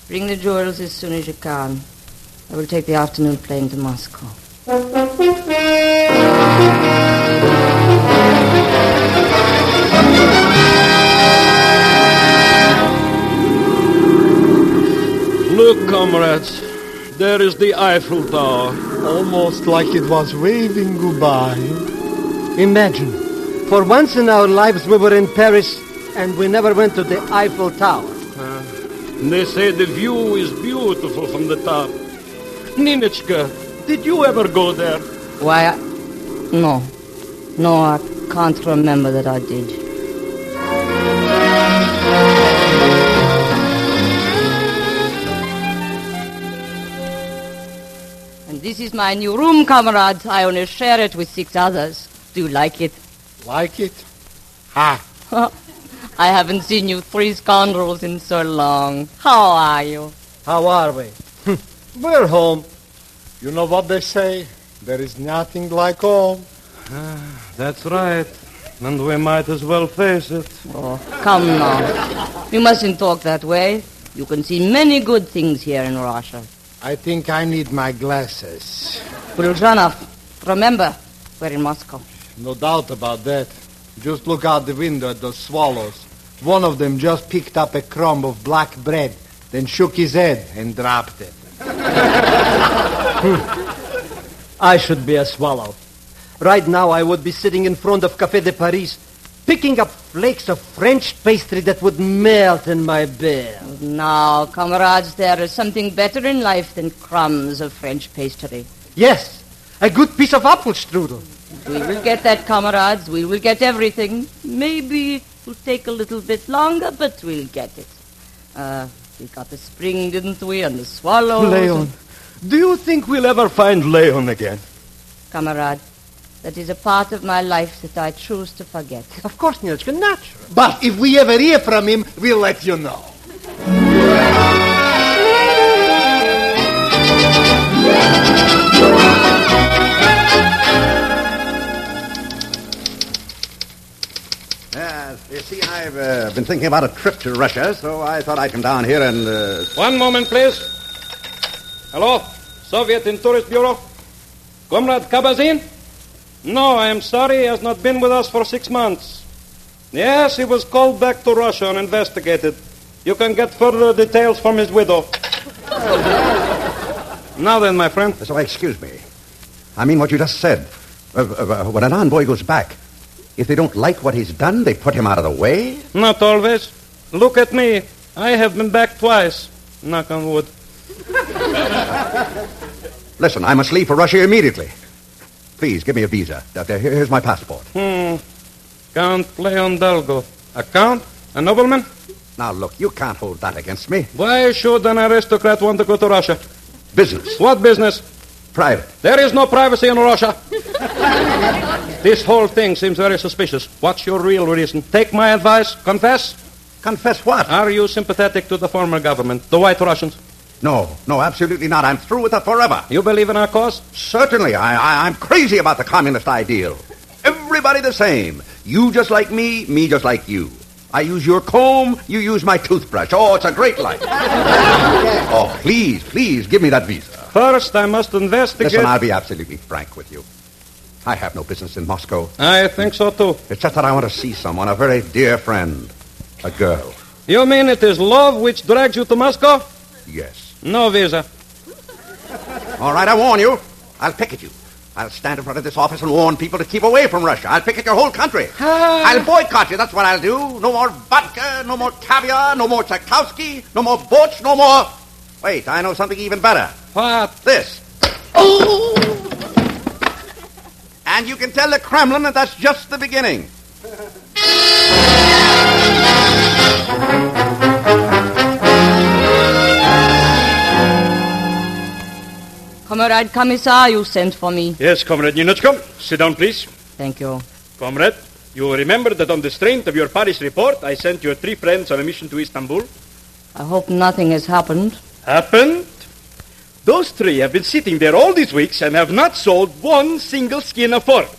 Bring the jewels as soon as you can. I will take the afternoon plane to Moscow. Look, comrades. There is the Eiffel Tower. Almost like it was waving goodbye. Imagine. For once in our lives we were in Paris and we never went to the Eiffel Tower. Uh. They say the view is beautiful from the top. Ninotchka, did you ever go there? Why, I... no. No, I can't remember that I did. And this is my new room, comrades. I only share it with six others. Do you like it? Like it? Ha! I haven't seen you three scoundrels in so long. How are you? How are we? We're home. You know what they say? There is nothing like home. Ah, that's right. And we might as well face it. Oh, come now. You mustn't talk that way. You can see many good things here in Russia. I think I need my glasses. Buljanov, remember, we're in Moscow. No doubt about that. Just look out the window at those swallows. One of them just picked up a crumb of black bread, then shook his head and dropped it. I should be a swallow. Right now I would be sitting in front of Café de Paris, picking up flakes of French pastry that would melt in my beard. Now, comrades, there is something better in life than crumbs of French pastry. Yes, a good piece of apple strudel. We will get that, comrades. We will get everything. Maybe Will take a little bit longer, but we'll get it. Uh, we got the spring, didn't we, and the swallows. Leon, do you think we'll ever find Leon again? Comrade, that is a part of my life that I choose to forget. Of course, Ninotchka, natural. But if we ever hear from him, we'll let you know. You see, I've uh, been thinking about a trip to Russia, so I thought I'd come down here and... Uh... One moment, please. Hello? Soviet and Tourist Bureau? Comrade Kabazin? No, I am sorry he has not been with us for six months. Yes, he was called back to Russia and investigated. You can get further details from his widow. Now then, my friend. So excuse me. I mean what you just said. Uh, uh, when an envoy goes back... If they don't like what he's done, they put him out of the way? Not always. Look at me. I have been back twice. Knock on wood. Listen, I must leave for Russia immediately. Please, give me a visa. Here's my passport. Hmm. Count Leon Dalgo. A count? A nobleman? Now, look, you can't hold that against me. Why should an aristocrat want to go to Russia? Business. What business? Private. There is no privacy in Russia. This whole thing seems very suspicious. What's your real reason? Take my advice. Confess. Confess what? Are you sympathetic to the former government, the White Russians? No, no, absolutely not. I'm through with that forever. You believe in our cause? Certainly. I, I, I'm crazy about the communist ideal. Everybody the same. You just like me, me just like you. I use your comb, you use my toothbrush. Oh, it's a great life. Oh, please, please, give me that visa. First, I must investigate... Listen, I'll be absolutely frank with you. I have no business in Moscow. I think so, too. It's just that I want to see someone, a very dear friend, a girl. You mean it is love which drags you to Moscow? Yes. No visa. All right, I warn you. I'll picket you. I'll stand in front of this office and warn people to keep away from Russia. I'll picket your whole country. Ah. I'll boycott you. That's what I'll do. No more vodka, no more caviar, no more Tchaikovsky, no more boats, no more... Wait, I know something even better. What? This. Oh! And you can tell the Kremlin that that's just the beginning. Comrade Commissar, you sent for me. Yes, Comrade Ninotchka. Sit down, please. Thank you. Comrade, you remember that on the strength of your Paris report, I sent your three friends on a mission to Istanbul? I hope nothing has happened. Happened? Those three have been sitting there all these weeks and have not sold one single skin of pork.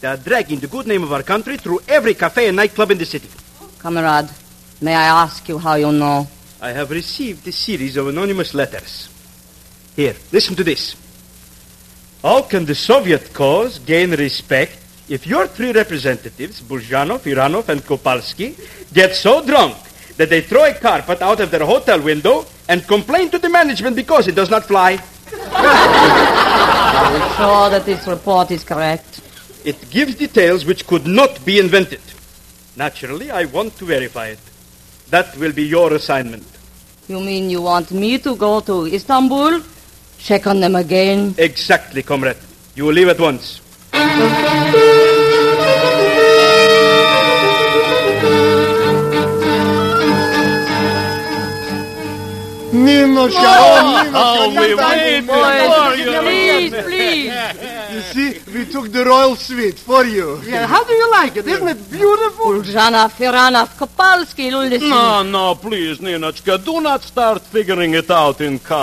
They are dragging the good name of our country through every cafe and nightclub in the city. Comrade, may I ask you how you know? I have received a series of anonymous letters. Here, listen to this. How can the Soviet cause gain respect if your three representatives, Buljanov, Iranov, and Kopalski, get so drunk that they throw a carpet out of their hotel window and complain to the management because it does not fly? Are you sure that this report is correct? It gives details which could not be invented. Naturally, I want to verify it. That will be your assignment. You mean you want me to go to Istanbul? Check on them again? Exactly, comrade. You will leave at once. Ninotchka, oh, oh, Ninotchka, we waited for you. Please, please. You see, we took the royal suite for you. Yeah, how do you like it? Isn't it beautiful? Buljanov, Iranov, Kopalski, listen. No, no, please, Ninotchka, do not start figuring it out in cows.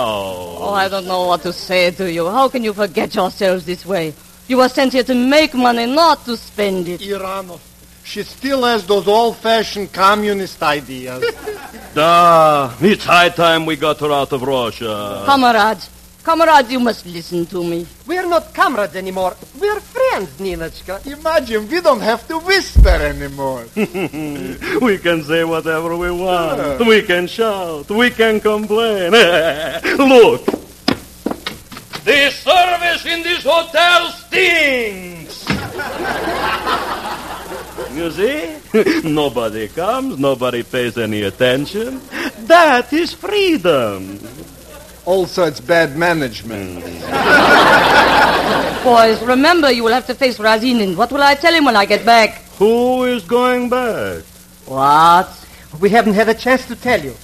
Oh, I don't know what to say to you. How can you forget yourselves this way? You were sent here to make money, not to spend it. Iranov, she still has those old-fashioned communist ideas. Ah, it's high time we got her out of Russia. Comrades, comrades, you must listen to me. We're not comrades anymore. We're friends, Ninotchka. Imagine, we don't have to whisper anymore. We can say whatever we want. Yeah. We can shout. We can complain. Look. The service in this hotel stinks. You see? Nobody comes, nobody pays any attention. That is freedom. Also, it's bad management. Boys, remember, you will have to face Razinin. What will I tell him when I get back? Who is going back? What? We haven't had a chance to tell you.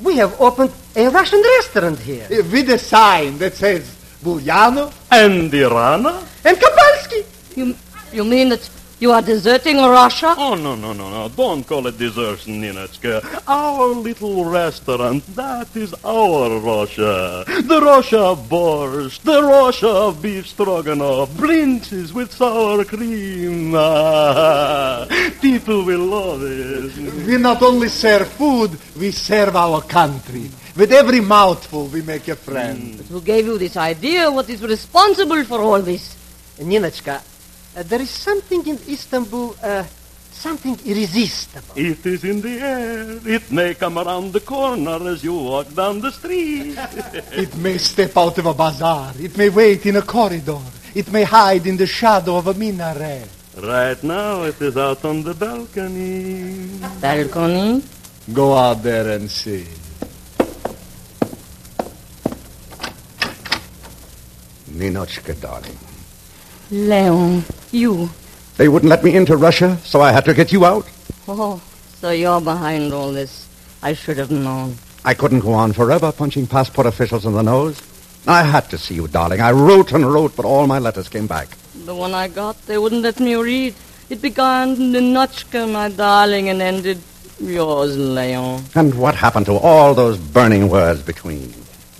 We have opened a Russian restaurant here. With a sign that says Buljanov and Irana and Kopalski. You, you mean that you are deserting Russia? Oh, no, no, no, no. Don't call it desertion, Ninotchka. Our little restaurant, that is our Russia. The Russia borscht, the Russia beef stroganoff, blintzes with sour cream. People will love it. We not only serve food, we serve our country. With every mouthful, we make a friend. But who gave you this idea? What is responsible for all this? Ninotchka, uh, there is something in Istanbul, uh, something irresistible. It is in the air. It may come around the corner as you walk down the street. It may step out of a bazaar. It may wait in a corridor. It may hide in the shadow of a minaret. Right now, it is out on the balcony. Balcony? Go out there and see. Ninotchka, darling. Leon, you. They wouldn't let me into Russia, so I had to get you out. Oh, so you're behind all this. I should have known. I couldn't go on forever punching passport officials in the nose. I had to see you, darling. I wrote and wrote, but all my letters came back. The one I got, they wouldn't let me read. It began, Ninotchka, my darling, and ended yours, Leon. And what happened to all those burning words between you?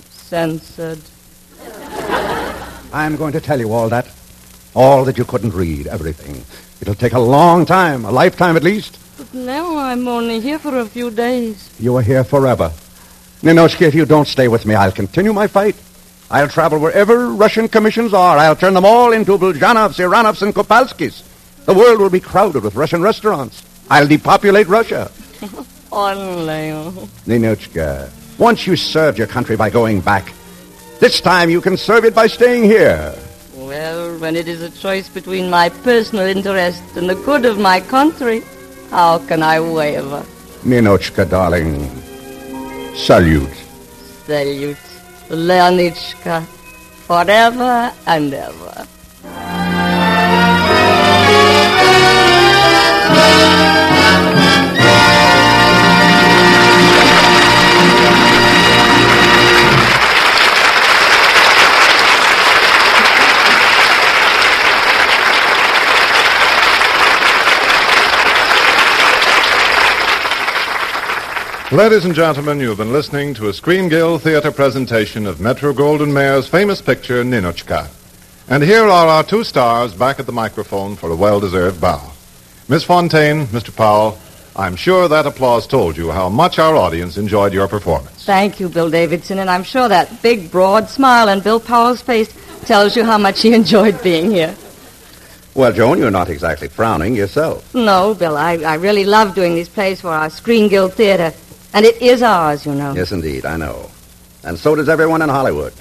Censored. I'm going to tell you all that. All that you couldn't read, everything. It'll take a long time, a lifetime at least. But now I'm only here for a few days. You are here forever. Ninotchka, if you don't stay with me, I'll continue my fight. I'll travel wherever Russian commissions are. I'll turn them all into Buljanovs, Iranovs, and Kopalskis. The world will be crowded with Russian restaurants. I'll depopulate Russia. Only. Ninotchka, once you served your country by going back, this time you can serve it by staying here. Well, when it is a choice between my personal interest and the good of my country, how can I waver? Ninotchka, darling, salute. Salute, Leonitska, forever and ever. Ladies and gentlemen, you've been listening to a Screen Guild Theater presentation of Metro-Goldwyn-Mayer's famous picture, Ninotchka. And here are our two stars back at the microphone for a well-deserved bow. Miss Fontaine, Mister Powell, I'm sure that applause told you how much our audience enjoyed your performance. Thank you, Bill Davidson, and I'm sure that big, broad smile on Bill Powell's face tells you how much he enjoyed being here. Well, Joan, you're not exactly frowning yourself. No, Bill, I, I really love doing these plays for our Screen Guild Theater. And it is ours, you know. Yes, indeed, I know. And so does everyone in Hollywood.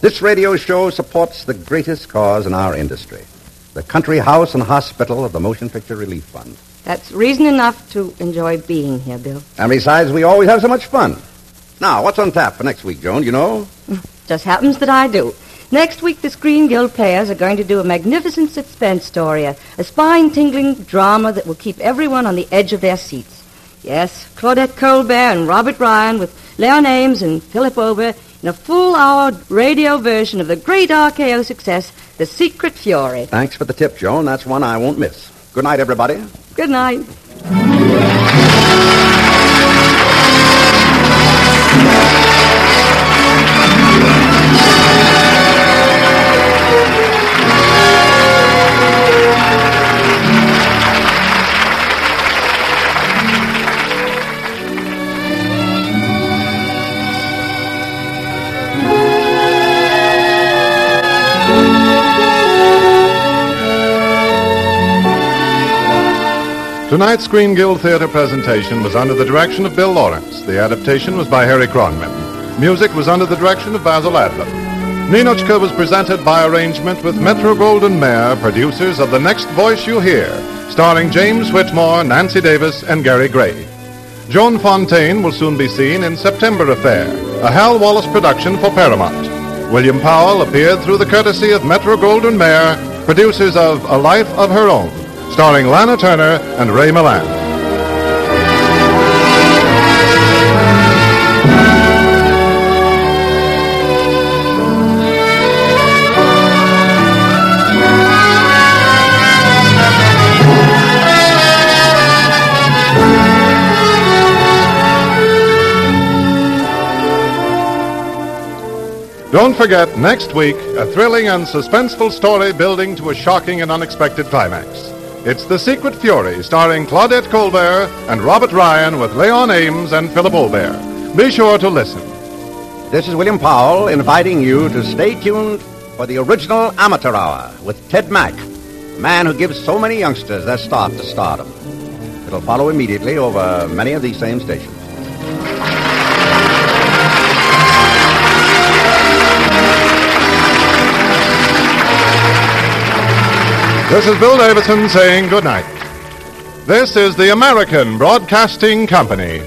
This radio show supports the greatest cause in our industry, the Country House and Hospital of the Motion Picture Relief Fund. That's reason enough to enjoy being here, Bill. And besides, we always have so much fun. Now, what's on tap for next week, Joan, you know? Just happens that I do. Next week, the Screen Guild players are going to do a magnificent suspense story, a, a spine-tingling drama that will keep everyone on the edge of their seats. Yes, Claudette Colbert and Robert Ryan with Leon Ames and Philip Ober in a full-hour radio version of the great R K O success, The Secret Fury. Thanks for the tip, Joan. That's one I won't miss. Good night, everybody. Good night. Tonight's Screen Guild Theater presentation was under the direction of Bill Lawrence. The adaptation was by Harry Cronman. Music was under the direction of Basil Adler. Ninotchka was presented by arrangement with Metro-Goldwyn-Mayer, producers of The Next Voice You Hear, starring James Whitmore, Nancy Davis, and Gary Gray. Joan Fontaine will soon be seen in September Affair, a Hal Wallace production for Paramount. William Powell appeared through the courtesy of Metro-Goldwyn-Mayer, producers of A Life of Her Own, starring Lana Turner and Ray Milland. Don't forget, next week, a thrilling and suspenseful story building to a shocking and unexpected climax. It's The Secret Fury, starring Claudette Colbert and Robert Ryan with Leon Ames and Philip Ober. Be sure to listen. This is William Powell inviting you to stay tuned for the Original Amateur Hour with Ted Mack, the man who gives so many youngsters their start to stardom. It'll follow immediately over many of these same stations. This is Bill Davidson saying good night. This is the American Broadcasting Company.